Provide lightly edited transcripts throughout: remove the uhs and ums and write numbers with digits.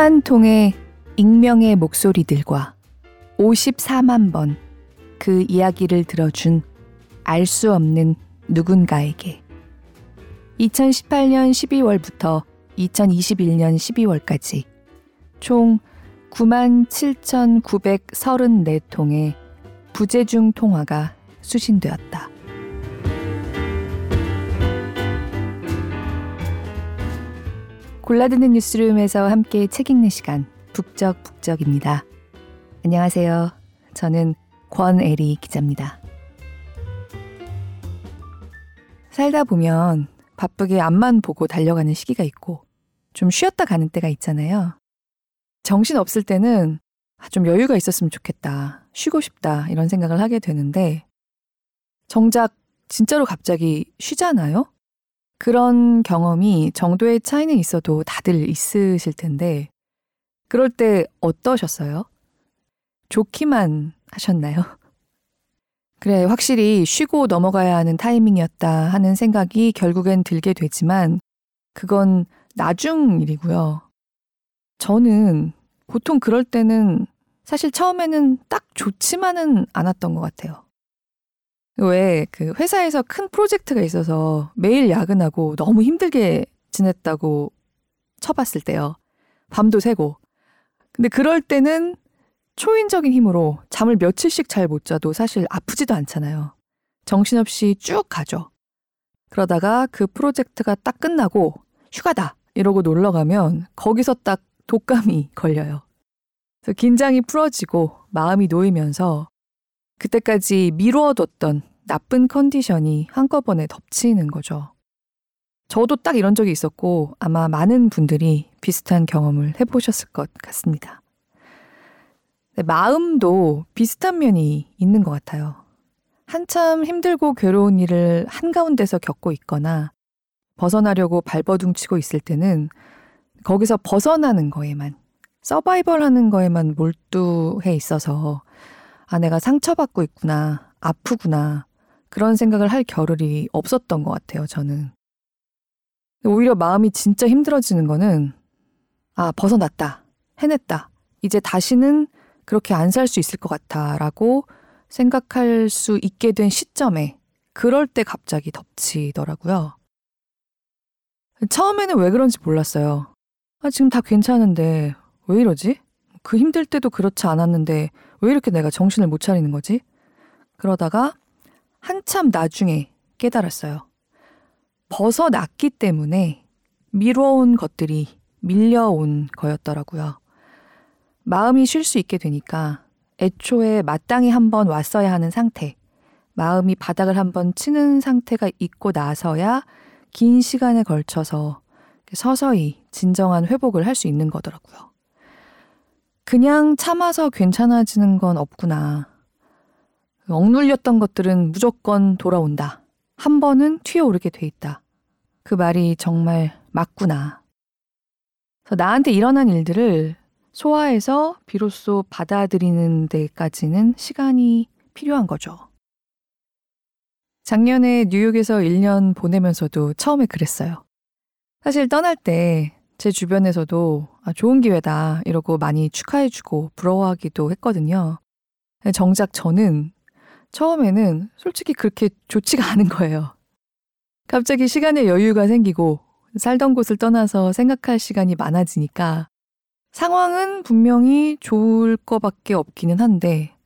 3만 통의 익명의 목소리들과 54만 번 그 이야기를 들어준 알 수 없는 누군가에게 2018년 12월부터 2021년 12월까지 총 97,934통의 부재중 통화가 수신되었다. 골라듣는 뉴스룸에서 함께 책 읽는 시간, 북적북적입니다. 안녕하세요. 저는 권애리 기자입니다. 살다 보면 바쁘게 앞만 보고 달려가는 시기가 있고 좀 쉬었다 가는 때가 있잖아요. 정신 없을 때는 좀 여유가 있었으면 좋겠다, 쉬고 싶다 이런 생각을 하게 되는데 정작 진짜로 갑자기 쉬잖아요? 그런 경험이 정도의 차이는 있어도 다들 있으실 텐데 그럴 때 어떠셨어요? 좋기만 하셨나요? 그래, 확실히 쉬고 넘어가야 하는 타이밍이었다 하는 생각이 결국엔 들게 되지만 그건 나중 일이고요. 저는 보통 그럴 때는 사실 처음에는 딱 좋지만은 않았던 것 같아요. 왜 그 회사에서 큰 프로젝트가 있어서 매일 야근하고 너무 힘들게 지냈다고 쳐봤을 때요. 밤도 새고. 근데 그럴 때는 초인적인 힘으로 잠을 며칠씩 잘 못 자도 사실 아프지도 않잖아요. 정신없이 쭉 가죠. 그러다가 그 프로젝트가 딱 끝나고 휴가다 이러고 놀러가면 거기서 딱 독감이 걸려요. 그래서 긴장이 풀어지고 마음이 놓이면서 그때까지 미뤄뒀던 나쁜 컨디션이 한꺼번에 덮치는 거죠. 저도 딱 이런 적이 있었고 아마 많은 분들이 비슷한 경험을 해보셨을 것 같습니다. 마음도 비슷한 면이 있는 것 같아요. 한참 힘들고 괴로운 일을 한가운데서 겪고 있거나 벗어나려고 발버둥치고 있을 때는 거기서 벗어나는 거에만, 서바이벌하는 거에만 몰두해 있어서 아, 내가 상처받고 있구나, 아프구나 그런 생각을 할 겨를이 없었던 것 같아요, 저는. 오히려 마음이 진짜 힘들어지는 거는 아, 벗어났다, 해냈다, 이제 다시는 그렇게 안 살 수 있을 것 같아라고 생각할 수 있게 된 시점에 그럴 때 갑자기 덮치더라고요. 처음에는 왜 그런지 몰랐어요. 아, 지금 다 괜찮은데 왜 이러지? 그 힘들 때도 그렇지 않았는데 왜 이렇게 내가 정신을 못 차리는 거지? 그러다가 한참 나중에 깨달았어요. 벗어났기 때문에 미뤄온 것들이 밀려온 거였더라고요. 마음이 쉴 수 있게 되니까 애초에 마땅히 한번 왔어야 하는 상태, 마음이 바닥을 한번 치는 상태가 있고 나서야 긴 시간에 걸쳐서 서서히 진정한 회복을 할 수 있는 거더라고요. 그냥 참아서 괜찮아지는 건 없구나. 억눌렸던 것들은 무조건 돌아온다. 한 번은 튀어오르게 돼 있다. 그 말이 정말 맞구나. 그래서 나한테 일어난 일들을 소화해서 비로소 받아들이는 데까지는 시간이 필요한 거죠. 작년에 뉴욕에서 1년 보내면서도 처음에 그랬어요. 사실 떠날 때 제 주변에서도 아, 좋은 기회다 이러고 많이 축하해주고 부러워하기도 했거든요. 정작 저는 처음에는 솔직히 그렇게 좋지가 않은 거예요. 갑자기 시간에 여유가 생기고 살던 곳을 떠나서 생각할 시간이 많아지니까 상황은 분명히 좋을 거밖에 없기는 한데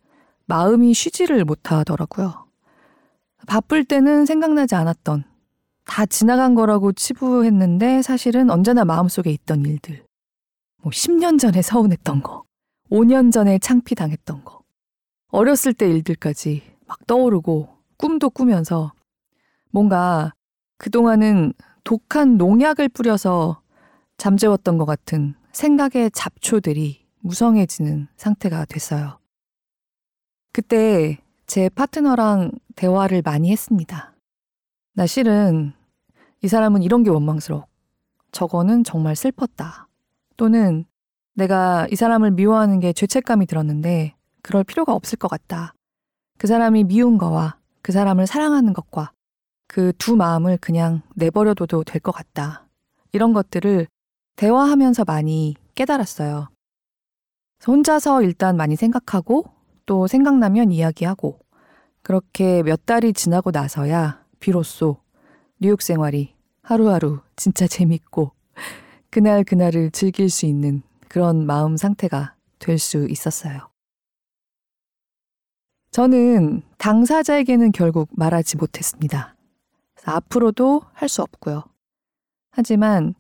마음이 쉬지를 못하더라고요. 바쁠 때는 생각나지 않았던, 다 지나간 거라고 치부했는데 사실은 언제나 마음속에 있던 일들, 뭐 10년 전에 서운했던 거, 5년 전에 창피당했던 거, 어렸을 때 일들까지 막 떠오르고 꿈도 꾸면서 뭔가 그동안은 독한 농약을 뿌려서 잠재웠던 것 같은 생각의 잡초들이 무성해지는 상태가 됐어요. 그때 제 파트너랑 대화를 많이 했습니다. 나 실은 이 사람은 이런 게 원망스러워. 저거는 정말 슬펐다. 또는 내가 이 사람을 미워하는 게 죄책감이 들었는데 그럴 필요가 없을 것 같다. 그 사람이 미운 거와 그 사람을 사랑하는 것과 그 두 마음을 그냥 내버려둬도 될 것 같다. 이런 것들을 대화하면서 많이 깨달았어요. 혼자서 일단 많이 생각하고 또 생각나면 이야기하고 그렇게 몇 달이 지나고 나서야 비로소 뉴욕 생활이 하루하루 진짜 재밌고 그날그날을 즐길 수 있는 그런 마음 상태가 될 수 있었어요. 저는 당사자에게는 결국 말하지 못했습니다. 앞으로도 할 수 없고요. 하지만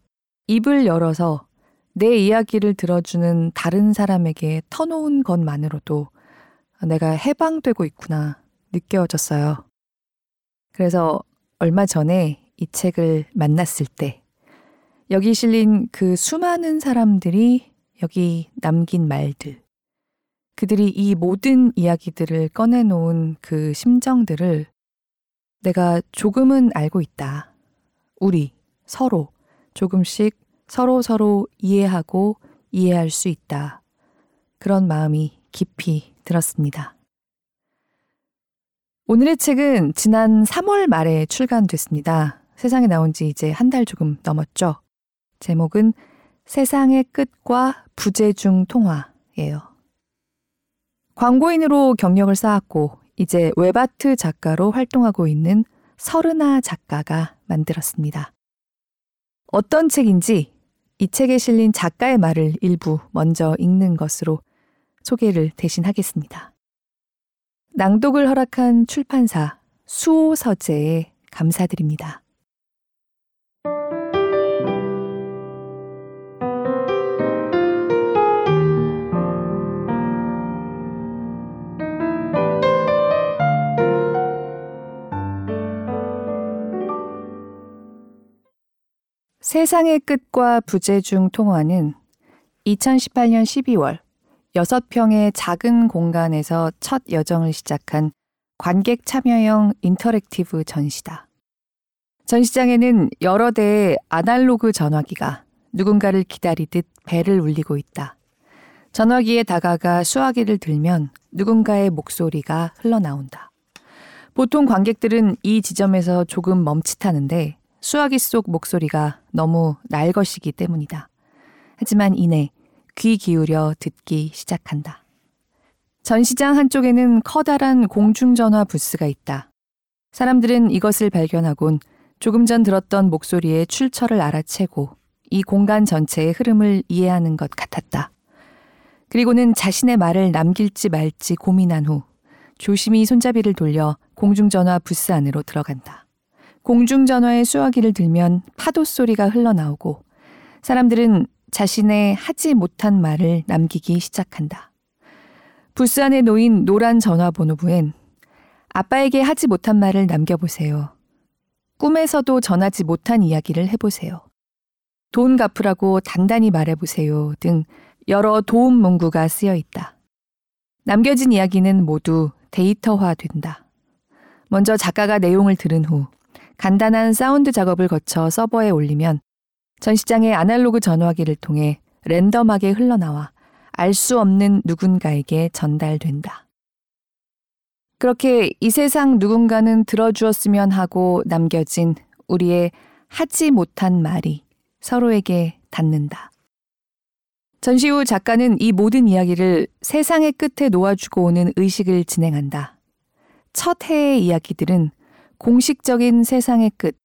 입을 열어서 내 이야기를 들어주는 다른 사람에게 터놓은 것만으로도 내가 해방되고 있구나 느껴졌어요. 그래서 얼마 전에 이 책을 만났을 때 여기 실린 그 수많은 사람들이 여기 남긴 말들, 그들이 이 모든 이야기들을 꺼내놓은 그 심정들을 내가 조금은 알고 있다. 우리 서로 조금씩 서로 이해하고 이해할 수 있다. 그런 마음이 깊이 들었습니다. 오늘의 책은 지난 3월 말에 출간됐습니다. 세상에 나온 지 이제 한 달 조금 넘었죠. 제목은 세상의 끝과 부재중 통화예요. 광고인으로 경력을 쌓았고 이제 웹아트 작가로 활동하고 있는 서르나 작가가 만들었습니다. 어떤 책인지 이 책에 실린 작가의 말을 일부 먼저 읽는 것으로 소개를 대신하겠습니다. 낭독을 허락한 출판사 수호서재에 감사드립니다. 세상의 끝과 부재중 통화는 2018년 12월 6평의 작은 공간에서 첫 여정을 시작한 관객 참여형 인터랙티브 전시다. 전시장에는 여러 대의 아날로그 전화기가 누군가를 기다리듯 벨을 울리고 있다. 전화기에 다가가 수화기를 들면 누군가의 목소리가 흘러나온다. 보통 관객들은 이 지점에서 조금 멈칫하는데 수화기 속 목소리가 너무 날것이기 때문이다. 하지만 이내 귀 기울여 듣기 시작한다. 전시장 한쪽에는 커다란 공중전화 부스가 있다. 사람들은 이것을 발견하곤 조금 전 들었던 목소리의 출처를 알아채고 이 공간 전체의 흐름을 이해하는 것 같았다. 그리고는 자신의 말을 남길지 말지 고민한 후 조심히 손잡이를 돌려 공중전화 부스 안으로 들어간다. 공중전화의 수화기를 들면 파도 소리가 흘러나오고 사람들은 자신의 하지 못한 말을 남기기 시작한다. 부스 안에 놓인 노란 전화번호부엔 아빠에게 하지 못한 말을 남겨보세요. 꿈에서도 전하지 못한 이야기를 해보세요. 돈 갚으라고 단단히 말해보세요 등 여러 도움 문구가 쓰여 있다. 남겨진 이야기는 모두 데이터화된다. 먼저 작가가 내용을 들은 후 간단한 사운드 작업을 거쳐 서버에 올리면 전시장의 아날로그 전화기를 통해 랜덤하게 흘러나와 알 수 없는 누군가에게 전달된다. 그렇게 이 세상 누군가는 들어주었으면 하고 남겨진 우리의 하지 못한 말이 서로에게 닿는다. 전시 후 작가는 이 모든 이야기를 세상의 끝에 놓아주고 오는 의식을 진행한다. 첫 해의 이야기들은 공식적인 세상의 끝,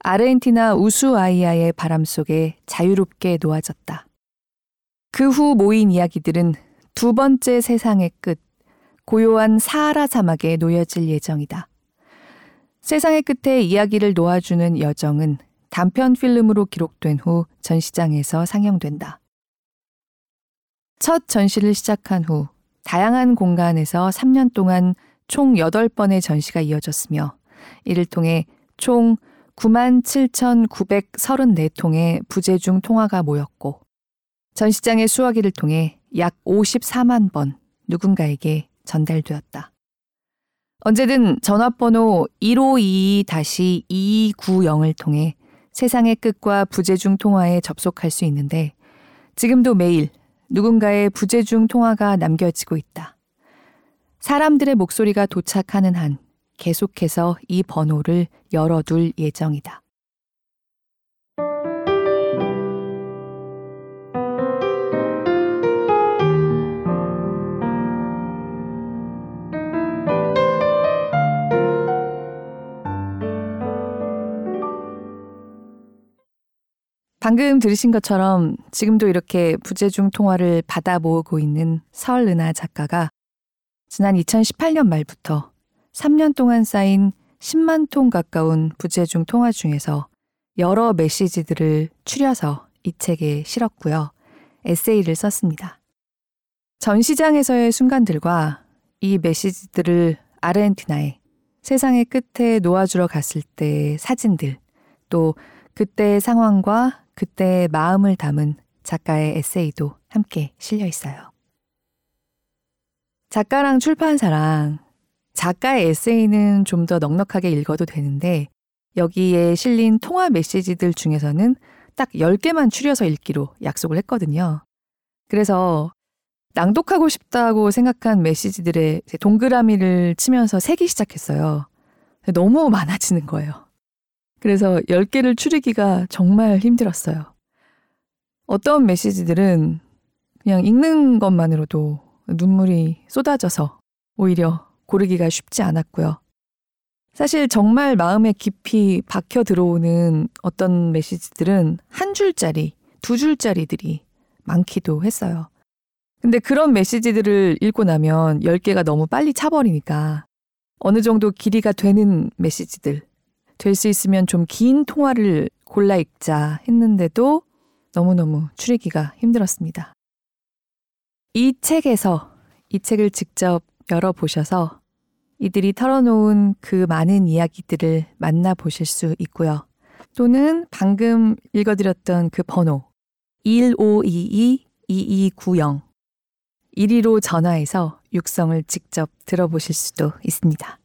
아르헨티나 우수아이아의 바람 속에 자유롭게 놓아졌다. 그 후 모인 이야기들은 두 번째 세상의 끝, 고요한 사하라 사막에 놓여질 예정이다. 세상의 끝에 이야기를 놓아주는 여정은 단편 필름으로 기록된 후 전시장에서 상영된다. 첫 전시를 시작한 후 다양한 공간에서 3년 동안 총 8번의 전시가 이어졌으며 이를 통해 총 97,934통의 부재중 통화가 모였고 전시장의 수화기를 통해 약 54만 번 누군가에게 전달되었다. 언제든 전화번호 1522-2290을 통해 세상의 끝과 부재중 통화에 접속할 수 있는데 지금도 매일 누군가의 부재중 통화가 남겨지고 있다. 사람들의 목소리가 도착하는 한 계속해서 이 번호를 열어둘 예정이다. 방금 들으신 것처럼 지금도 이렇게 부재중 통화를 받아 모으고 있는 서르나 작가가 지난 2018년 말부터 3년 동안 쌓인 10만 통 가까운 부재중 통화 중에서 여러 메시지들을 추려서 이 책에 실었고요. 에세이를 썼습니다. 전시장에서의 순간들과 이 메시지들을 아르헨티나의 세상의 끝에 놓아주러 갔을 때의 사진들, 또 그때의 상황과 그때의 마음을 담은 작가의 에세이도 함께 실려 있어요. 작가랑 출판사랑 작가의 에세이는 좀 더 넉넉하게 읽어도 되는데 여기에 실린 통화 메시지들 중에서는 딱 10개만 추려서 읽기로 약속을 했거든요. 그래서 낭독하고 싶다고 생각한 메시지들의 동그라미를 치면서 세기 시작했어요. 너무 많아지는 거예요. 그래서 10개를 추리기가 정말 힘들었어요. 어떤 메시지들은 그냥 읽는 것만으로도 눈물이 쏟아져서 오히려 고르기가 쉽지 않았고요. 사실 정말 마음에 깊이 박혀 들어오는 어떤 메시지들은 한 줄짜리, 두 줄짜리들이 많기도 했어요. 근데 그런 메시지들을 읽고 나면 10개가 너무 빨리 차버리니까 어느 정도 길이가 되는 메시지들, 될 수 있으면 좀 긴 통화를 골라 읽자 했는데도 너무너무 추리기가 힘들었습니다. 이 책에서 이 책을 직접 열어보셔서 이들이 털어놓은 그 많은 이야기들을 만나보실 수 있고요. 또는 방금 읽어드렸던 그 번호 1522-2290 115로 전화해서 육성을 직접 들어보실 수도 있습니다.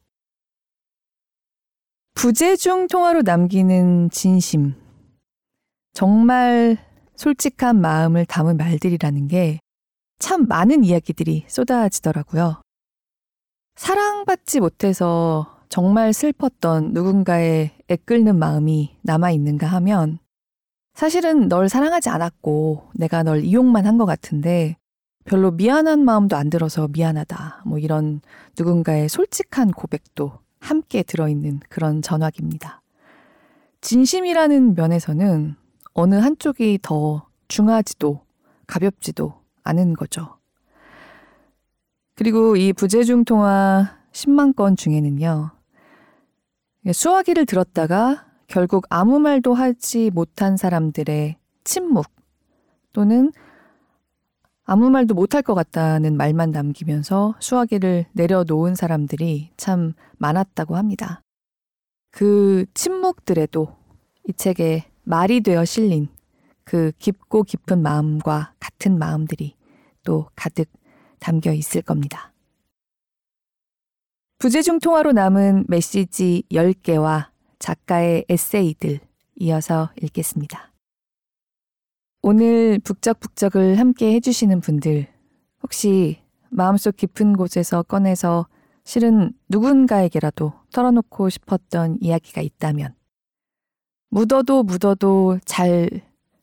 부재중 통화로 남기는 진심, 정말 솔직한 마음을 담은 말들이라는 게 참 많은 이야기들이 쏟아지더라고요. 사랑받지 못해서 정말 슬펐던 누군가의 애끓는 마음이 남아있는가 하면 사실은 널 사랑하지 않았고 내가 널 이용만 한 것 같은데 별로 미안한 마음도 안 들어서 미안하다, 뭐 이런 누군가의 솔직한 고백도 함께 들어있는 그런 전화기입니다. 진심이라는 면에서는 어느 한쪽이 더 중하지도 가볍지도 않은 거죠. 그리고 이 부재중 통화 10만 건 중에는요. 수화기를 들었다가 결국 아무 말도 하지 못한 사람들의 침묵 또는 아무 말도 못할 것 같다는 말만 남기면서 수화기를 내려놓은 사람들이 참 많았다고 합니다. 그 침묵들에도 이 책에 말이 되어 실린 그 깊고 깊은 마음과 같은 마음들이 또 가득 담겨 있을 겁니다. 부재중 통화로 남은 메시지 10개와 작가의 에세이들 이어서 읽겠습니다. 오늘 북적북적을 함께 해주시는 분들, 혹시 마음속 깊은 곳에서 꺼내서 실은 누군가에게라도 털어놓고 싶었던 이야기가 있다면 묻어도 묻어도 잘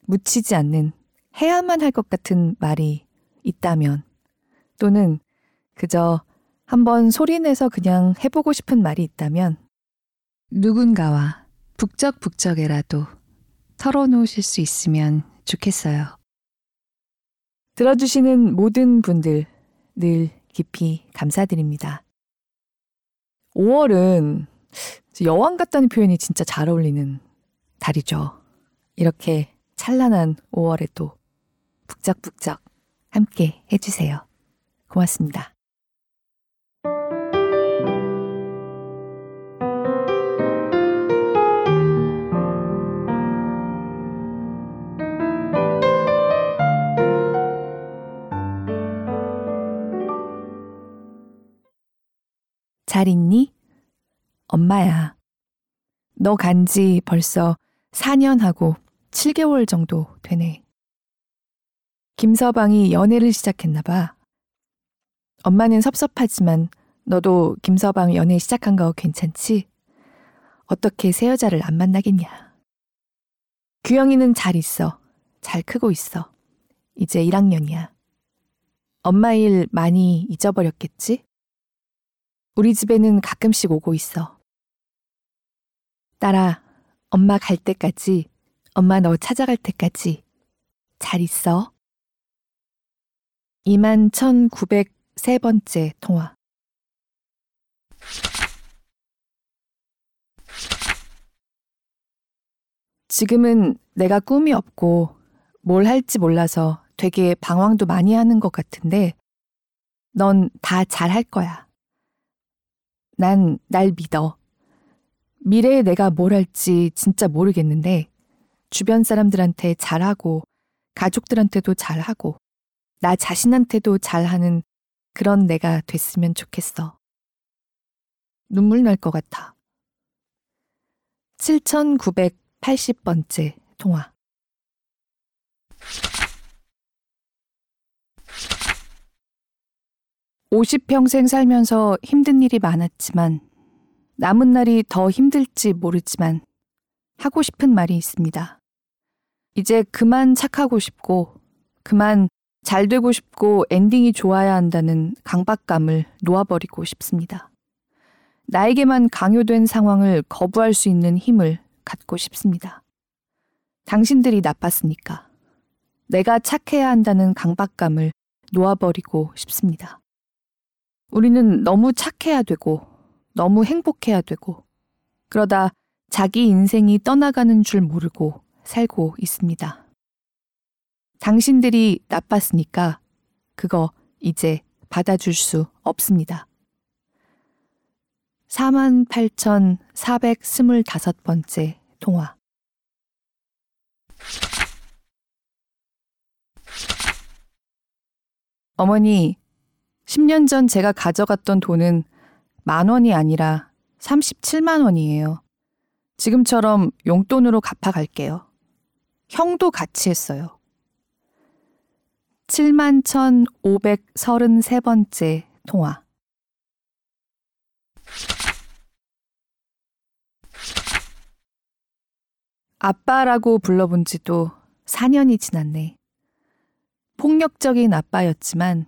묻히지 않는 해야만 할 것 같은 말이 있다면 또는 그저 한번 소리내서 그냥 해보고 싶은 말이 있다면 누군가와 북적북적에라도 털어놓으실 수 있으면 좋겠어요. 들어주시는 모든 분들 늘 깊이 감사드립니다. 5월은 여왕 같다는 표현이 진짜 잘 어울리는 달이죠. 이렇게 찬란한 5월에도 북적북적 함께 해주세요. 고맙습니다. 잘 있니? 엄마야. 너 간 지 벌써 4년하고 7개월 정도 되네. 김서방이 연애를 시작했나 봐. 엄마는 섭섭하지만 너도 김서방 연애 시작한 거 괜찮지? 어떻게 새 여자를 안 만나겠냐. 규영이는 잘 있어. 잘 크고 있어. 이제 1학년이야. 엄마 일 많이 잊어버렸겠지? 우리 집에는 가끔씩 오고 있어. 딸아, 엄마 갈 때까지 엄마 너 찾아갈 때까지 잘 있어. 21,903번째 통화. 지금은 내가 꿈이 없고 뭘 할지 몰라서 되게 방황도 많이 하는 것 같은데 넌 다 잘할 거야. 난 날 믿어. 미래에 내가 뭘 할지 진짜 모르겠는데 주변 사람들한테 잘하고 가족들한테도 잘하고 나 자신한테도 잘하는 그런 내가 됐으면 좋겠어. 눈물 날 것 같아. 7,980번째 통화. 오십평생 살면서 힘든 일이 많았지만 남은 날이 더 힘들지 모르지만 하고 싶은 말이 있습니다. 이제 그만 착하고 싶고 그만 잘 되고 싶고 엔딩이 좋아야 한다는 강박감을 놓아버리고 싶습니다. 나에게만 강요된 상황을 거부할 수 있는 힘을 갖고 싶습니다. 당신들이 나빴으니까 내가 착해야 한다는 강박감을 놓아버리고 싶습니다. 우리는 너무 착해야 되고 너무 행복해야 되고 그러다 자기 인생이 떠나가는 줄 모르고 살고 있습니다. 당신들이 나빴으니까 그거 이제 받아줄 수 없습니다. 48,425번째 통화. 어머니, 10년 전 제가 가져갔던 돈은 10,000원이 아니라 370,000원이에요. 지금처럼 용돈으로 갚아갈게요. 형도 같이 했어요. 71,533번째 통화. 아빠라고 불러본 지도 4년이 지났네. 폭력적인 아빠였지만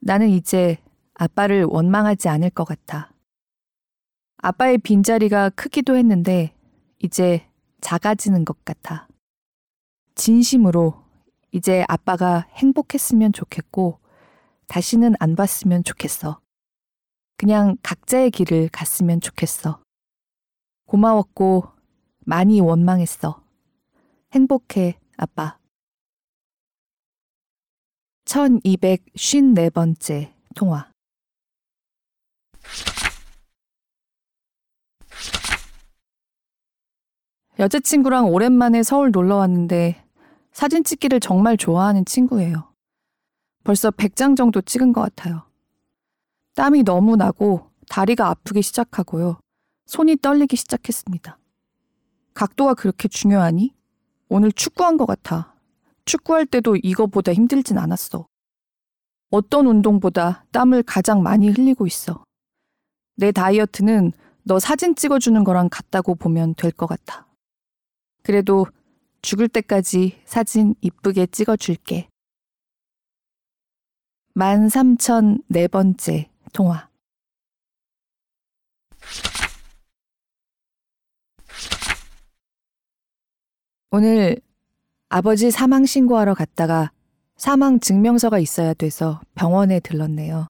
나는 이제 아빠를 원망하지 않을 것 같아. 아빠의 빈자리가 크기도 했는데 이제 작아지는 것 같아. 진심으로 이제 아빠가 행복했으면 좋겠고 다시는 안 봤으면 좋겠어. 그냥 각자의 길을 갔으면 좋겠어. 고마웠고 많이 원망했어. 행복해, 아빠. 1254번째 통화. 여자친구랑 오랜만에 서울 놀러 왔는데 사진 찍기를 정말 좋아하는 친구예요. 벌써 100장 정도 찍은 것 같아요. 땀이 너무 나고 다리가 아프기 시작하고요. 손이 떨리기 시작했습니다. 각도가 그렇게 중요하니? 오늘 축구한 것 같아. 축구할 때도 이거보다 힘들진 않았어. 어떤 운동보다 땀을 가장 많이 흘리고 있어. 내 다이어트는 너 사진 찍어주는 거랑 같다고 보면 될 것 같아. 그래도 죽을 때까지 사진 이쁘게 찍어줄게. 13,004번째 통화. 오늘 아버지 사망 신고하러 갔다가 사망 증명서가 있어야 돼서 병원에 들렀네요.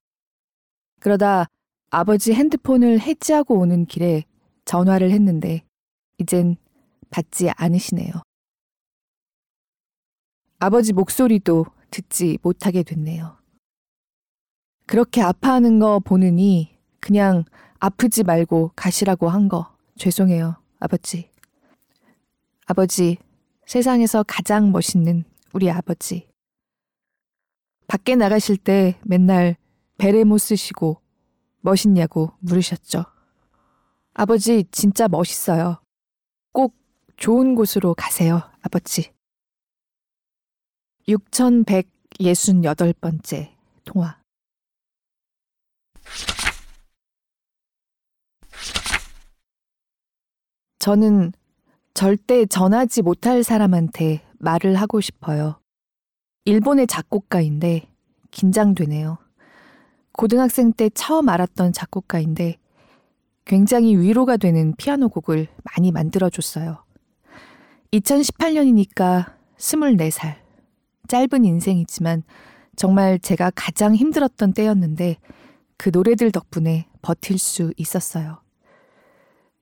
그러다 아버지 핸드폰을 해지하고 오는 길에 전화를 했는데 이젠 받지 않으시네요. 아버지 목소리도 듣지 못하게 됐네요. 그렇게 아파하는 거 보느니 그냥 아프지 말고 가시라고 한 거 죄송해요, 아버지. 아버지, 세상에서 가장 멋있는 우리 아버지. 밖에 나가실 때 맨날 베레 못 쓰시고 멋있냐고 물으셨죠. 아버지 진짜 멋있어요. 꼭 좋은 곳으로 가세요, 아버지. 6168번째 통화. 저는 절대 전하지 못할 사람한테 말을 하고 싶어요. 일본의 작곡가인데 긴장되네요. 고등학생 때 처음 알았던 작곡가인데 굉장히 위로가 되는 피아노 곡을 많이 만들어줬어요. 2018년이니까 24살. 짧은 인생이지만 정말 제가 가장 힘들었던 때였는데 그 노래들 덕분에 버틸 수 있었어요.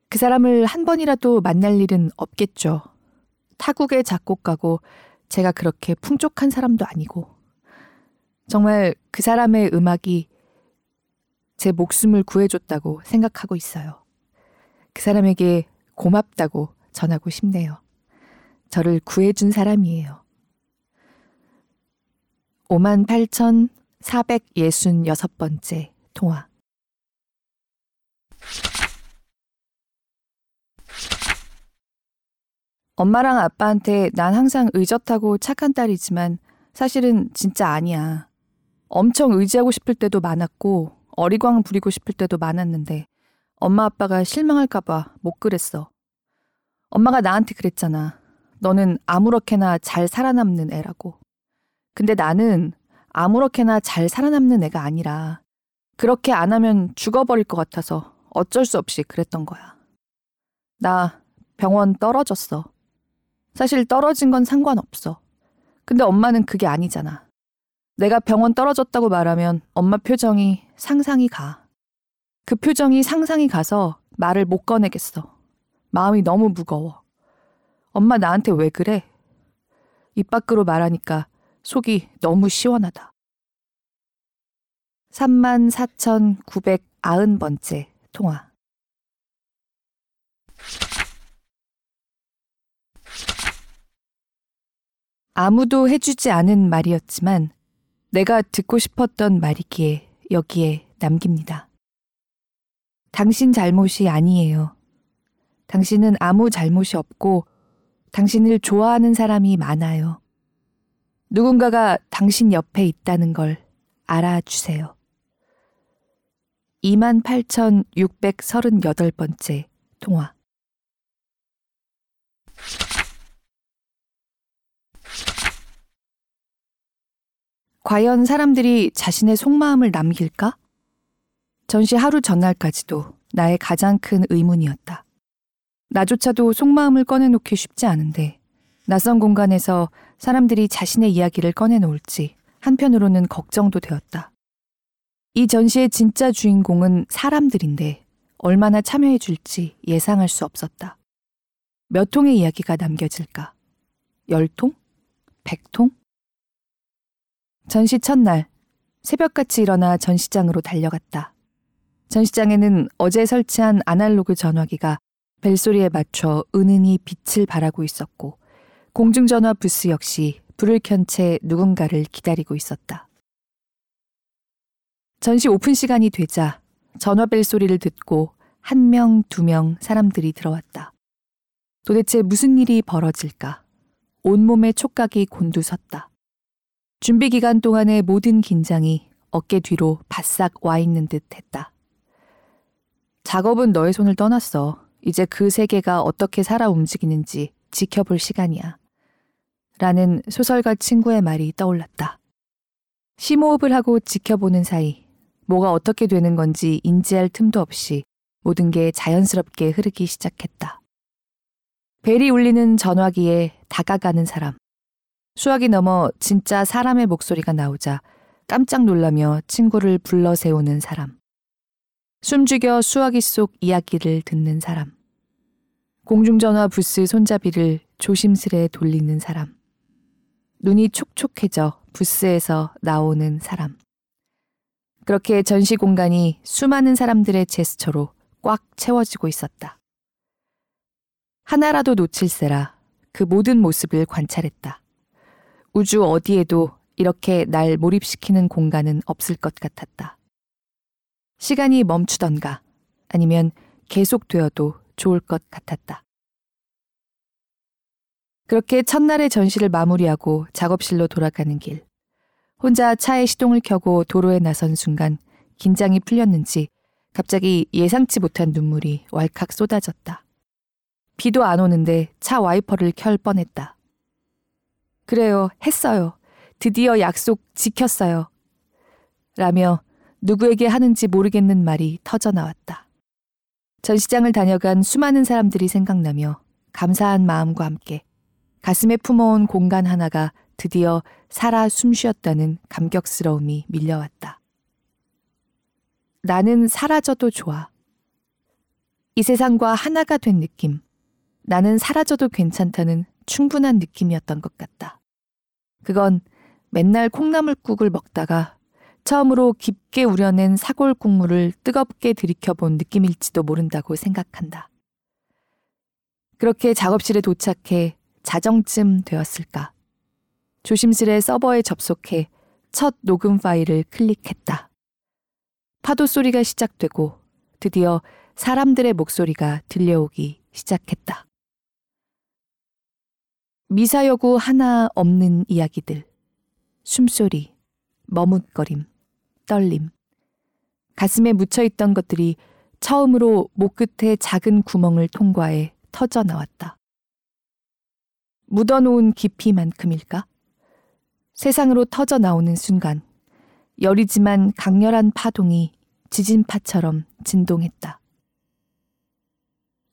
그 사람을 한 번이라도 만날 일은 없겠죠. 타국의 작곡가고 제가 그렇게 풍족한 사람도 아니고 정말 그 사람의 음악이 제 목숨을 구해줬다고 생각하고 있어요. 그 사람에게 고맙다고 전하고 싶네요. 저를 구해준 사람이에요. 58,466번째 통화. 엄마랑 아빠한테 난 항상 의젓하고 착한 딸이지만 사실은 진짜 아니야. 엄청 의지하고 싶을 때도 많았고 어리광 부리고 싶을 때도 많았는데 엄마 아빠가 실망할까봐 못 그랬어. 엄마가 나한테 그랬잖아. 너는 아무렇게나 잘 살아남는 애라고. 근데 나는 아무렇게나 잘 살아남는 애가 아니라 그렇게 안 하면 죽어버릴 것 같아서 어쩔 수 없이 그랬던 거야. 나 병원 떨어졌어. 사실 떨어진 건 상관없어. 근데 엄마는 그게 아니잖아. 내가 병원 떨어졌다고 말하면 엄마 표정이 상상이 가. 그 표정이 상상이 가서 말을 못 꺼내겠어. 마음이 너무 무거워. 엄마 나한테 왜 그래? 입 밖으로 말하니까 속이 너무 시원하다. 34,990번째 통화. 아무도 해주지 않은 말이었지만 내가 듣고 싶었던 말이기에 여기에 남깁니다. 당신 잘못이 아니에요. 당신은 아무 잘못이 없고 당신을 좋아하는 사람이 많아요. 누군가가 당신 옆에 있다는 걸 알아주세요. 28,638번째 통화. 과연 사람들이 자신의 속마음을 남길까? 전시 하루 전날까지도 나의 가장 큰 의문이었다. 나조차도 속마음을 꺼내놓기 쉽지 않은데 낯선 공간에서 사람들이 자신의 이야기를 꺼내놓을지 한편으로는 걱정도 되었다. 이 전시의 진짜 주인공은 사람들인데 얼마나 참여해줄지 예상할 수 없었다. 몇 통의 이야기가 남겨질까? 10통? 100통? 전시 첫날, 새벽같이 일어나 전시장으로 달려갔다. 전시장에는 어제 설치한 아날로그 전화기가 벨소리에 맞춰 은은히 빛을 발하고 있었고 공중전화 부스 역시 불을 켠 채 누군가를 기다리고 있었다. 전시 오픈 시간이 되자 전화 벨소리를 듣고 한 명, 두 명 사람들이 들어왔다. 도대체 무슨 일이 벌어질까? 온몸의 촉각이 곤두섰다. 준비 기간 동안의 모든 긴장이 어깨 뒤로 바싹 와 있는 듯 했다. 작업은 너의 손을 떠났어. 이제 그 세계가 어떻게 살아 움직이는지 지켜볼 시간이야. 라는 소설가 친구의 말이 떠올랐다. 심호흡을 하고 지켜보는 사이 뭐가 어떻게 되는 건지 인지할 틈도 없이 모든 게 자연스럽게 흐르기 시작했다. 벨이 울리는 전화기에 다가가는 사람. 수학이 넘어 진짜 사람의 목소리가 나오자 깜짝 놀라며 친구를 불러 세우는 사람. 숨죽여 수화기 속 이야기를 듣는 사람. 공중전화 부스 손잡이를 조심스레 돌리는 사람. 눈이 촉촉해져 부스에서 나오는 사람. 그렇게 전시 공간이 수많은 사람들의 제스처로 꽉 채워지고 있었다. 하나라도 놓칠세라 그 모든 모습을 관찰했다. 우주 어디에도 이렇게 날 몰입시키는 공간은 없을 것 같았다. 시간이 멈추던가 아니면 계속되어도 좋을 것 같았다. 그렇게 첫날의 전시를 마무리하고 작업실로 돌아가는 길. 혼자 차에 시동을 켜고 도로에 나선 순간 긴장이 풀렸는지 갑자기 예상치 못한 눈물이 왈칵 쏟아졌다. 비도 안 오는데 차 와이퍼를 켤 뻔했다. 그래요, 했어요. 드디어 약속 지켰어요. 라며 누구에게 하는지 모르겠는 말이 터져나왔다. 전시장을 다녀간 수많은 사람들이 생각나며 감사한 마음과 함께 가슴에 품어온 공간 하나가 드디어 살아 숨쉬었다는 감격스러움이 밀려왔다. 나는 사라져도 좋아. 이 세상과 하나가 된 느낌. 나는 사라져도 괜찮다는 충분한 느낌이었던 것 같다. 그건 맨날 콩나물국을 먹다가 처음으로 깊게 우려낸 사골 국물을 뜨겁게 들이켜본 느낌일지도 모른다고 생각한다. 그렇게 작업실에 도착해 자정쯤 되었을까. 조심스레 서버에 접속해 첫 녹음 파일을 클릭했다. 파도 소리가 시작되고 드디어 사람들의 목소리가 들려오기 시작했다. 미사여구 하나 없는 이야기들. 숨소리, 머뭇거림, 떨림. 가슴에 묻혀있던 것들이 처음으로 목 끝에 작은 구멍을 통과해 터져나왔다. 묻어놓은 깊이만큼일까? 세상으로 터져나오는 순간 여리지만 강렬한 파동이 지진파처럼 진동했다.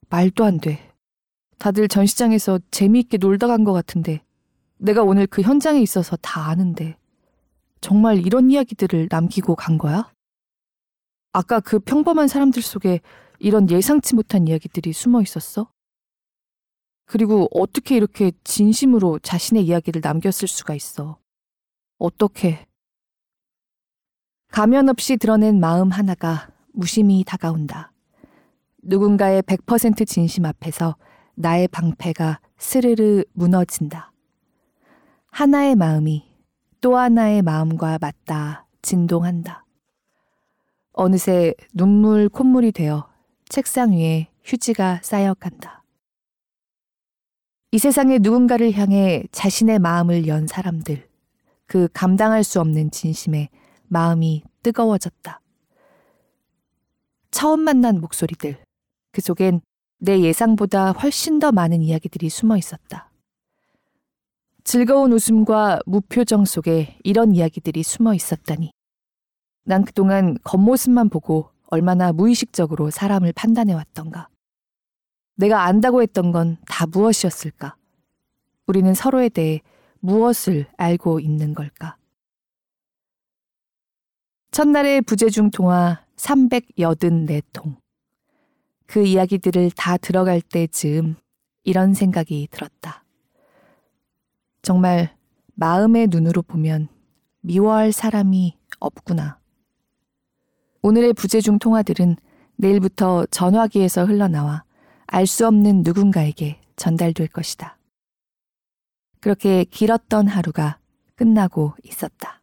말도 안 돼. 다들 전시장에서 재미있게 놀다 간 것 같은데 내가 오늘 그 현장에 있어서 다 아는데 정말 이런 이야기들을 남기고 간 거야? 아까 그 평범한 사람들 속에 이런 예상치 못한 이야기들이 숨어 있었어? 그리고 어떻게 이렇게 진심으로 자신의 이야기를 남겼을 수가 있어? 어떻게? 가면 없이 드러낸 마음 하나가 무심히 다가온다. 누군가의 100% 진심 앞에서 나의 방패가 스르르 무너진다. 하나의 마음이 또 하나의 마음과 맞닿아 진동한다. 어느새 눈물 콧물이 되어 책상 위에 휴지가 쌓여간다. 이 세상에 누군가를 향해 자신의 마음을 연 사람들, 그 감당할 수 없는 진심에 마음이 뜨거워졌다. 처음 만난 목소리들, 그 속엔 내 예상보다 훨씬 더 많은 이야기들이 숨어 있었다. 즐거운 웃음과 무표정 속에 이런 이야기들이 숨어 있었다니. 난 그동안 겉모습만 보고 얼마나 무의식적으로 사람을 판단해왔던가. 내가 안다고 했던 건 다 무엇이었을까? 우리는 서로에 대해 무엇을 알고 있는 걸까? 첫날의 부재중 통화 384통. 그 이야기들을 다 들어갈 때쯤 이런 생각이 들었다. 정말 마음의 눈으로 보면 미워할 사람이 없구나. 오늘의 부재중 통화들은 내일부터 전화기에서 흘러나와 알 수 없는 누군가에게 전달될 것이다. 그렇게 길었던 하루가 끝나고 있었다.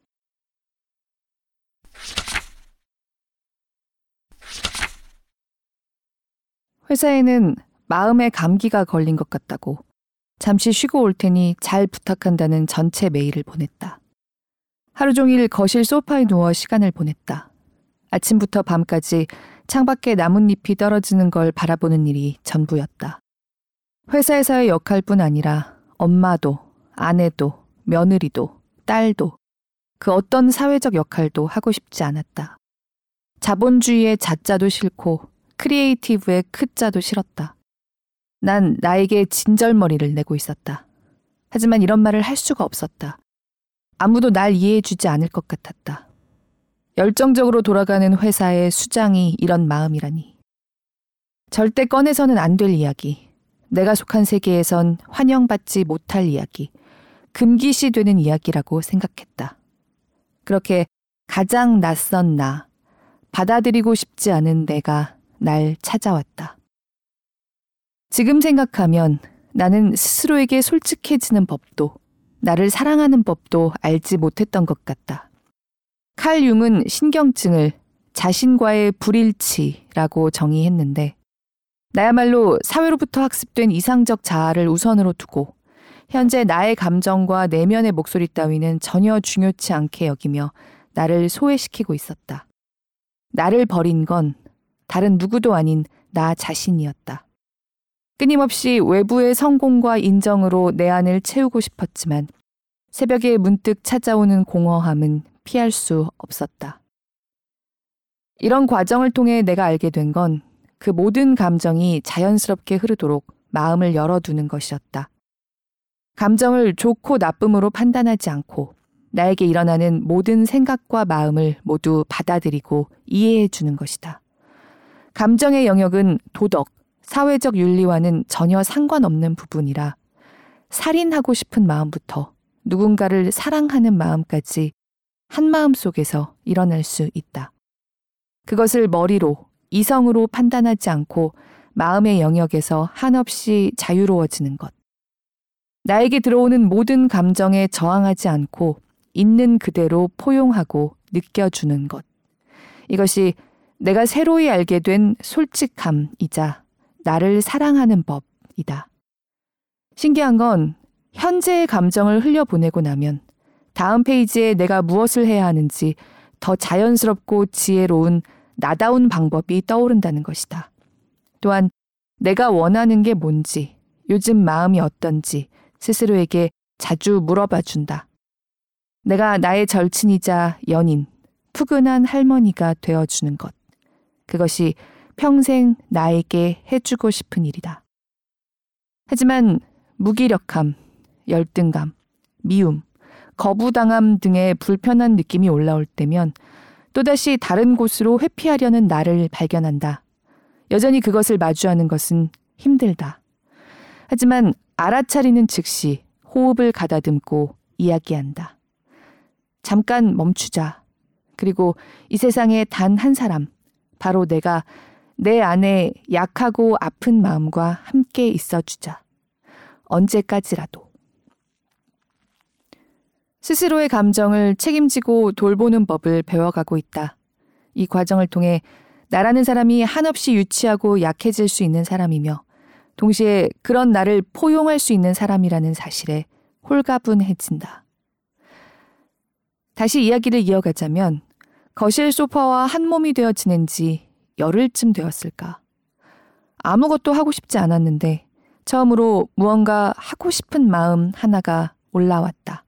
회사에는 마음의 감기가 걸린 것 같다고 잠시 쉬고 올 테니 잘 부탁한다는 전체 메일을 보냈다. 하루 종일 거실 소파에 누워 시간을 보냈다. 아침부터 밤까지 창밖에 나뭇잎이 떨어지는 걸 바라보는 일이 전부였다. 회사에서의 역할뿐 아니라 엄마도, 아내도, 며느리도, 딸도 그 어떤 사회적 역할도 하고 싶지 않았다. 자본주의의 자자도 싫고 크리에이티브의 크자도 싫었다. 난 나에게 진절머리를 내고 있었다. 하지만 이런 말을 할 수가 없었다. 아무도 날 이해해주지 않을 것 같았다. 열정적으로 돌아가는 회사의 수장이 이런 마음이라니. 절대 꺼내서는 안 될 이야기. 내가 속한 세계에선 환영받지 못할 이야기. 금기시 되는 이야기라고 생각했다. 그렇게 가장 낯선 나, 받아들이고 싶지 않은 내가 날 찾아왔다. 지금 생각하면 나는 스스로에게 솔직해지는 법도, 나를 사랑하는 법도 알지 못했던 것 같다. 칼 융은 신경증을 자신과의 불일치라고 정의했는데 나야말로 사회로부터 학습된 이상적 자아를 우선으로 두고 현재 나의 감정과 내면의 목소리 따위는 전혀 중요치 않게 여기며 나를 소외시키고 있었다. 나를 버린 건 다른 누구도 아닌 나 자신이었다. 끊임없이 외부의 성공과 인정으로 내 안을 채우고 싶었지만 새벽에 문득 찾아오는 공허함은 피할 수 없었다. 이런 과정을 통해 내가 알게 된 건 그 모든 감정이 자연스럽게 흐르도록 마음을 열어두는 것이었다. 감정을 좋고 나쁨으로 판단하지 않고 나에게 일어나는 모든 생각과 마음을 모두 받아들이고 이해해 주는 것이다. 감정의 영역은 도덕, 사회적 윤리와는 전혀 상관없는 부분이라 살인하고 싶은 마음부터 누군가를 사랑하는 마음까지 한 마음 속에서 일어날 수 있다. 그것을 머리로, 이성으로 판단하지 않고 마음의 영역에서 한없이 자유로워지는 것. 나에게 들어오는 모든 감정에 저항하지 않고 있는 그대로 포용하고 느껴주는 것. 이것이 내가 새로이 알게 된 솔직함이자 나를 사랑하는 법이다. 신기한 건 현재의 감정을 흘려보내고 나면 다음 페이지에 내가 무엇을 해야 하는지 더 자연스럽고 지혜로운 나다운 방법이 떠오른다는 것이다. 또한 내가 원하는 게 뭔지, 요즘 마음이 어떤지 스스로에게 자주 물어봐준다. 내가 나의 절친이자 연인, 푸근한 할머니가 되어주는 것. 그것이 평생 나에게 해주고 싶은 일이다. 하지만 무기력함, 열등감, 미움, 거부당함 등의 불편한 느낌이 올라올 때면 또다시 다른 곳으로 회피하려는 나를 발견한다. 여전히 그것을 마주하는 것은 힘들다. 하지만 알아차리는 즉시 호흡을 가다듬고 이야기한다. 잠깐 멈추자. 그리고 이 세상에 단 한 사람, 바로 내가 내 안에 약하고 아픈 마음과 함께 있어주자. 언제까지라도. 스스로의 감정을 책임지고 돌보는 법을 배워가고 있다. 이 과정을 통해 나라는 사람이 한없이 유치하고 약해질 수 있는 사람이며 동시에 그런 나를 포용할 수 있는 사람이라는 사실에 홀가분해진다. 다시 이야기를 이어가자면 거실 소파와 한 몸이 되어 지낸 지 열흘쯤 되었을까. 아무것도 하고 싶지 않았는데 처음으로 무언가 하고 싶은 마음 하나가 올라왔다.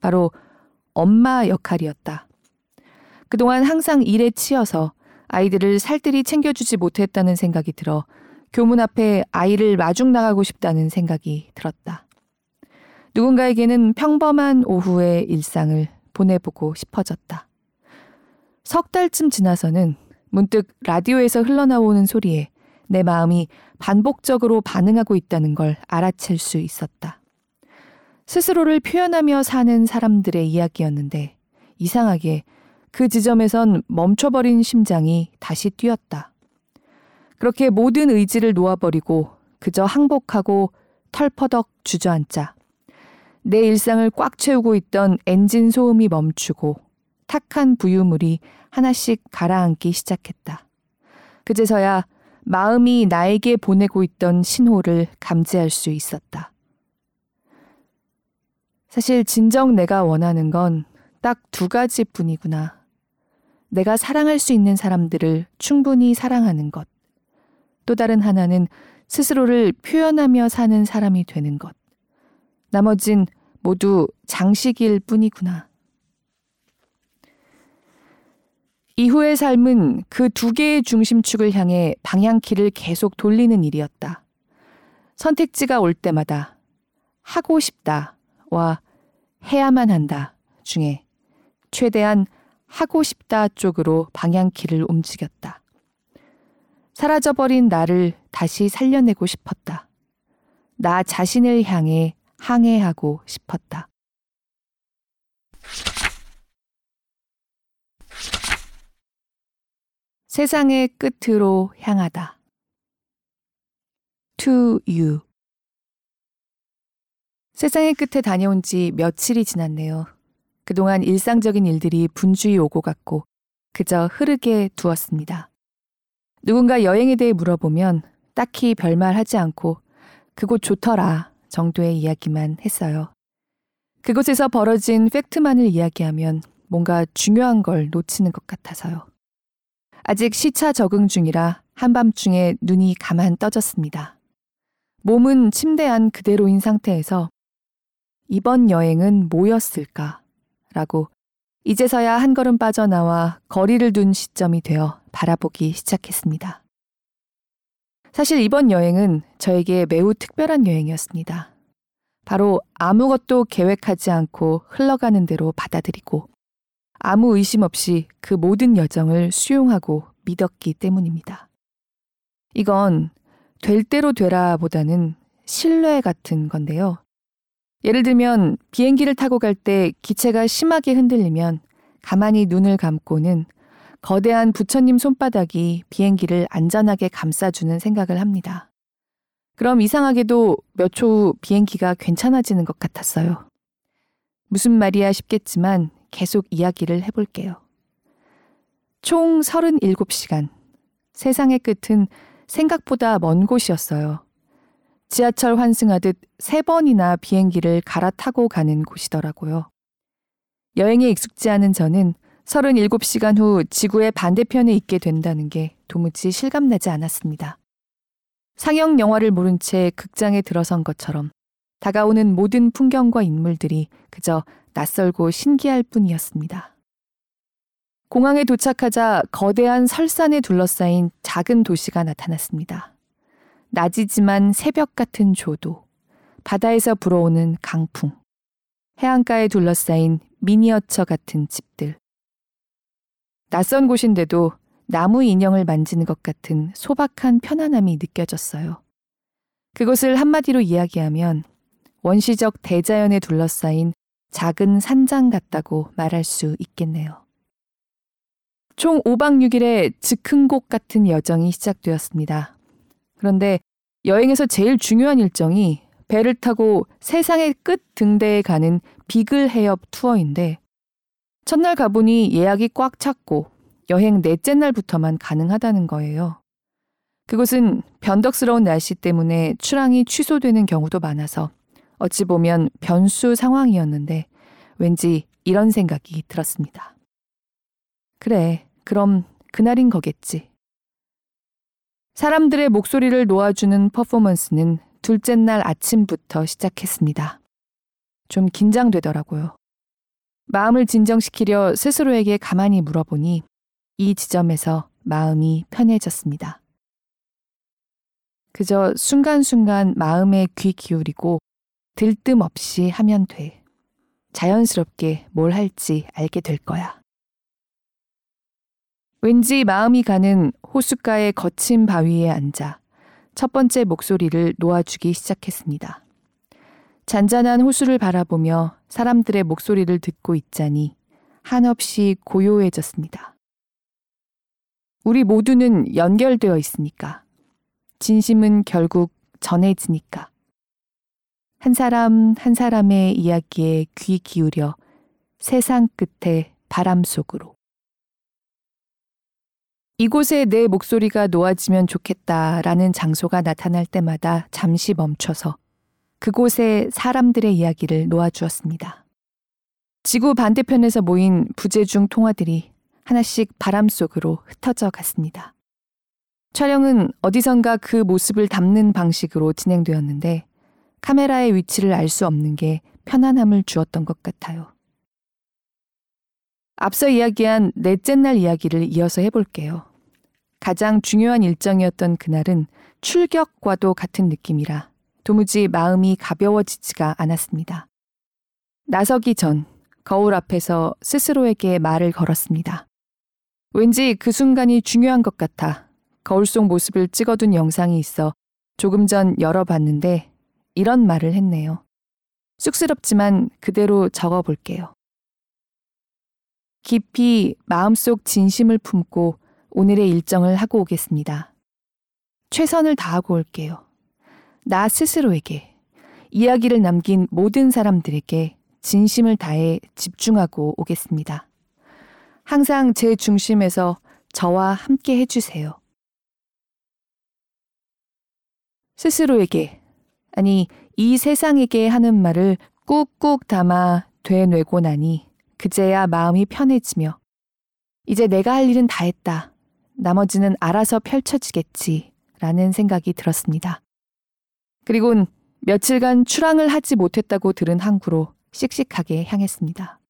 바로 엄마 역할이었다. 그동안 항상 일에 치여서 아이들을 살뜰히 챙겨주지 못했다는 생각이 들어 교문 앞에 아이를 마중 나가고 싶다는 생각이 들었다. 누군가에게는 평범한 오후의 일상을 보내보고 싶어졌다. 석 달쯤 지나서는 문득 라디오에서 흘러나오는 소리에 내 마음이 반복적으로 반응하고 있다는 걸 알아챌 수 있었다. 스스로를 표현하며 사는 사람들의 이야기였는데 이상하게 그 지점에선 멈춰버린 심장이 다시 뛰었다. 그렇게 모든 의지를 놓아버리고 그저 항복하고 털퍼덕 주저앉자 내 일상을 꽉 채우고 있던 엔진 소음이 멈추고 탁한 부유물이 하나씩 가라앉기 시작했다. 그제서야 마음이 나에게 보내고 있던 신호를 감지할 수 있었다. 사실 진정 내가 원하는 건 딱 두 가지 뿐이구나. 내가 사랑할 수 있는 사람들을 충분히 사랑하는 것. 또 다른 하나는 스스로를 표현하며 사는 사람이 되는 것. 나머진 모두 장식일 뿐이구나. 이후의 삶은 그 두 개의 중심축을 향해 방향키를 계속 돌리는 일이었다. 선택지가 올 때마다 하고 싶다와 해야만 한다 중에 최대한 하고 싶다 쪽으로 방향키를 움직였다. 사라져버린 나를 다시 살려내고 싶었다. 나 자신을 향해 항해하고 싶었다. 세상의 끝으로 향하다. To you. 세상의 끝에 다녀온 지 며칠이 지났네요. 그동안 일상적인 일들이 분주히 오고 갔고 그저 흐르게 두었습니다. 누군가 여행에 대해 물어보면 딱히 별말 하지 않고 그곳 좋더라 정도의 이야기만 했어요. 그곳에서 벌어진 팩트만을 이야기하면 뭔가 중요한 걸 놓치는 것 같아서요. 아직 시차 적응 중이라 한밤중에 눈이 가만 떠졌습니다. 몸은 침대 안 그대로인 상태에서 이번 여행은 뭐였을까? 라고 이제서야 한 걸음 빠져나와 거리를 둔 시점이 되어 바라보기 시작했습니다. 사실 이번 여행은 저에게 매우 특별한 여행이었습니다. 바로 아무것도 계획하지 않고 흘러가는 대로 받아들이고 아무 의심 없이 그 모든 여정을 수용하고 믿었기 때문입니다. 이건 될 대로 되라 보다는 신뢰 같은 건데요. 예를 들면 비행기를 타고 갈 때 기체가 심하게 흔들리면 가만히 눈을 감고는 거대한 부처님 손바닥이 비행기를 안전하게 감싸주는 생각을 합니다. 그럼 이상하게도 몇 초 후 비행기가 괜찮아지는 것 같았어요. 무슨 말이야 싶겠지만 계속 이야기를 해볼게요. 총 37시간. 세상의 끝은 생각보다 먼 곳이었어요. 지하철 환승하듯 3번이나 비행기를 갈아타고 가는 곳이더라고요. 여행에 익숙지 않은 저는 37시간 후 지구의 반대편에 있게 된다는 게 도무지 실감나지 않았습니다. 상영 영화를 모른 채 극장에 들어선 것처럼 다가오는 모든 풍경과 인물들이 그저 낯설고 신기할 뿐이었습니다. 공항에 도착하자 거대한 설산에 둘러싸인 작은 도시가 나타났습니다. 낮이지만 새벽 같은 조도, 바다에서 불어오는 강풍, 해안가에 둘러싸인 미니어처 같은 집들, 낯선 곳인데도 나무 인형을 만지는 것 같은 소박한 편안함이 느껴졌어요. 그것을 한마디로 이야기하면 원시적 대자연에 둘러싸인 작은 산장 같다고 말할 수 있겠네요. 총 5박 6일의 즉흥곡 같은 여정이 시작되었습니다. 그런데 여행에서 제일 중요한 일정이 배를 타고 세상의 끝 등대에 가는 비글 해협 투어인데 첫날 가보니 예약이 꽉 찼고 여행 넷째 날부터만 가능하다는 거예요. 그곳은 변덕스러운 날씨 때문에 출항이 취소되는 경우도 많아서 어찌 보면 변수 상황이었는데 왠지 이런 생각이 들었습니다. 그래, 그럼 그날인 거겠지. 사람들의 목소리를 놓아주는 퍼포먼스는 둘째 날 아침부터 시작했습니다. 좀 긴장되더라고요. 마음을 진정시키려 스스로에게 가만히 물어보니 이 지점에서 마음이 편해졌습니다. 그저 순간순간 마음에 귀 기울이고 들뜸 없이 하면 돼. 자연스럽게 뭘 할지 알게 될 거야. 왠지 마음이 가는 호숫가의 거친 바위에 앉아 첫 번째 목소리를 놓아주기 시작했습니다. 잔잔한 호수를 바라보며 사람들의 목소리를 듣고 있자니 한없이 고요해졌습니다. 우리 모두는 연결되어 있으니까. 진심은 결국 전해지니까. 한 사람 한 사람의 이야기에 귀 기울여 세상 끝에 바람 속으로. 이곳에 내 목소리가 놓아지면 좋겠다라는 장소가 나타날 때마다 잠시 멈춰서 그곳에 사람들의 이야기를 놓아주었습니다. 지구 반대편에서 모인 부재중 통화들이 하나씩 바람 속으로 흩어져 갔습니다. 촬영은 어디선가 그 모습을 담는 방식으로 진행되었는데 카메라의 위치를 알 수 없는 게 편안함을 주었던 것 같아요. 앞서 이야기한 넷째 날 이야기를 이어서 해볼게요. 가장 중요한 일정이었던 그날은 출격과도 같은 느낌이라 도무지 마음이 가벼워지지가 않았습니다. 나서기 전 거울 앞에서 스스로에게 말을 걸었습니다. 왠지 그 순간이 중요한 것 같아 거울 속 모습을 찍어둔 영상이 있어 조금 전 열어봤는데 이런 말을 했네요. 쑥스럽지만 그대로 적어볼게요. 깊이 마음속 진심을 품고 오늘의 일정을 하고 오겠습니다. 최선을 다하고 올게요. 나 스스로에게, 이야기를 남긴 모든 사람들에게 진심을 다해 집중하고 오겠습니다. 항상 제 중심에서 저와 함께 해주세요. 스스로에게, 아니 이 세상에게 하는 말을 꾹꾹 담아 되뇌고 나니 그제야 마음이 편해지며 이제 내가 할 일은 다 했다. 나머지는 알아서 펼쳐지겠지 라는 생각이 들었습니다. 그리곤 며칠간 출항을 하지 못했다고 들은 항구로 씩씩하게 향했습니다.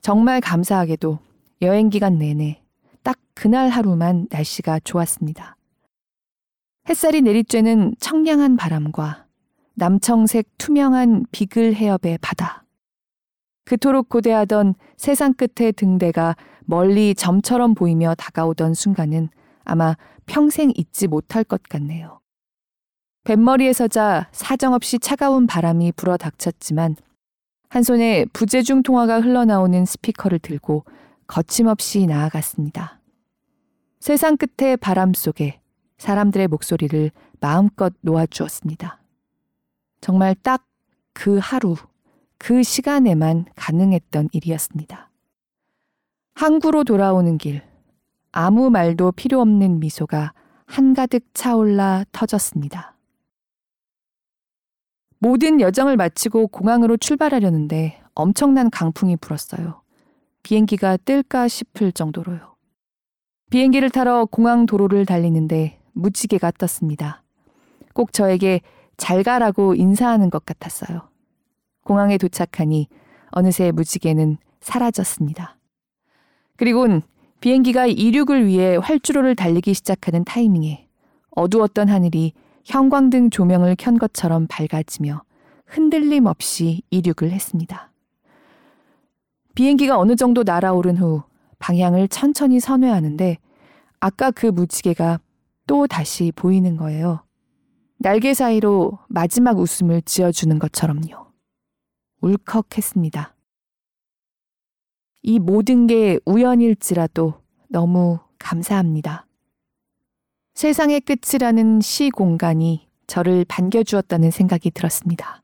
정말 감사하게도 여행 기간 내내 딱 그날 하루만 날씨가 좋았습니다. 햇살이 내리쬐는 청량한 바람과 남청색 투명한 비글 해협의 바다. 그토록 고대하던 세상 끝의 등대가 멀리 점처럼 보이며 다가오던 순간은 아마 평생 잊지 못할 것 같네요. 뱃머리에 서자 사정없이 차가운 바람이 불어닥쳤지만 한 손에 부재중 통화가 흘러나오는 스피커를 들고 거침없이 나아갔습니다. 세상 끝의 바람 속에 사람들의 목소리를 마음껏 놓아주었습니다. 정말 딱 그 하루, 그 시간에만 가능했던 일이었습니다. 항구로 돌아오는 길, 아무 말도 필요 없는 미소가 한가득 차올라 터졌습니다. 모든 여정을 마치고 공항으로 출발하려는데 엄청난 강풍이 불었어요. 비행기가 뜰까 싶을 정도로요. 비행기를 타러 공항 도로를 달리는데 무지개가 떴습니다. 꼭 저에게 잘 가라고 인사하는 것 같았어요. 공항에 도착하니 어느새 무지개는 사라졌습니다. 그리곤 비행기가 이륙을 위해 활주로를 달리기 시작하는 타이밍에 어두웠던 하늘이 형광등 조명을 켠 것처럼 밝아지며 흔들림 없이 이륙을 했습니다. 비행기가 어느 정도 날아오른 후 방향을 천천히 선회하는데 아까 그 무지개가 또 다시 보이는 거예요. 날개 사이로 마지막 웃음을 지어주는 것처럼요. 울컥했습니다. 이 모든 게 우연일지라도 너무 감사합니다. 세상의 끝이라는 시공간이 저를 반겨주었다는 생각이 들었습니다.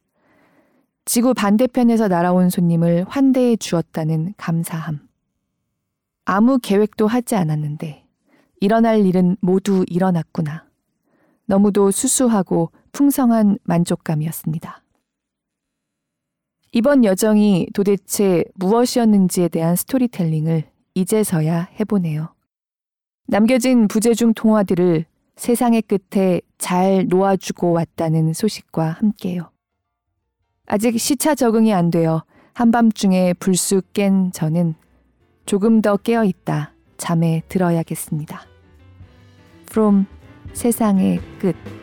지구 반대편에서 날아온 손님을 환대해 주었다는 감사함. 아무 계획도 하지 않았는데 일어날 일은 모두 일어났구나. 너무도 수수하고 풍성한 만족감이었습니다. 이번 여정이 도대체 무엇이었는지에 대한 스토리텔링을 이제서야 해보네요. 남겨진 부재중 통화들을 세상의 끝에 잘 놓아주고 왔다는 소식과 함께요. 아직 시차 적응이 안 되어 한밤중에 불쑥 깬 저는 조금 더 깨어있다 잠에 들어야겠습니다. From 세상의 끝.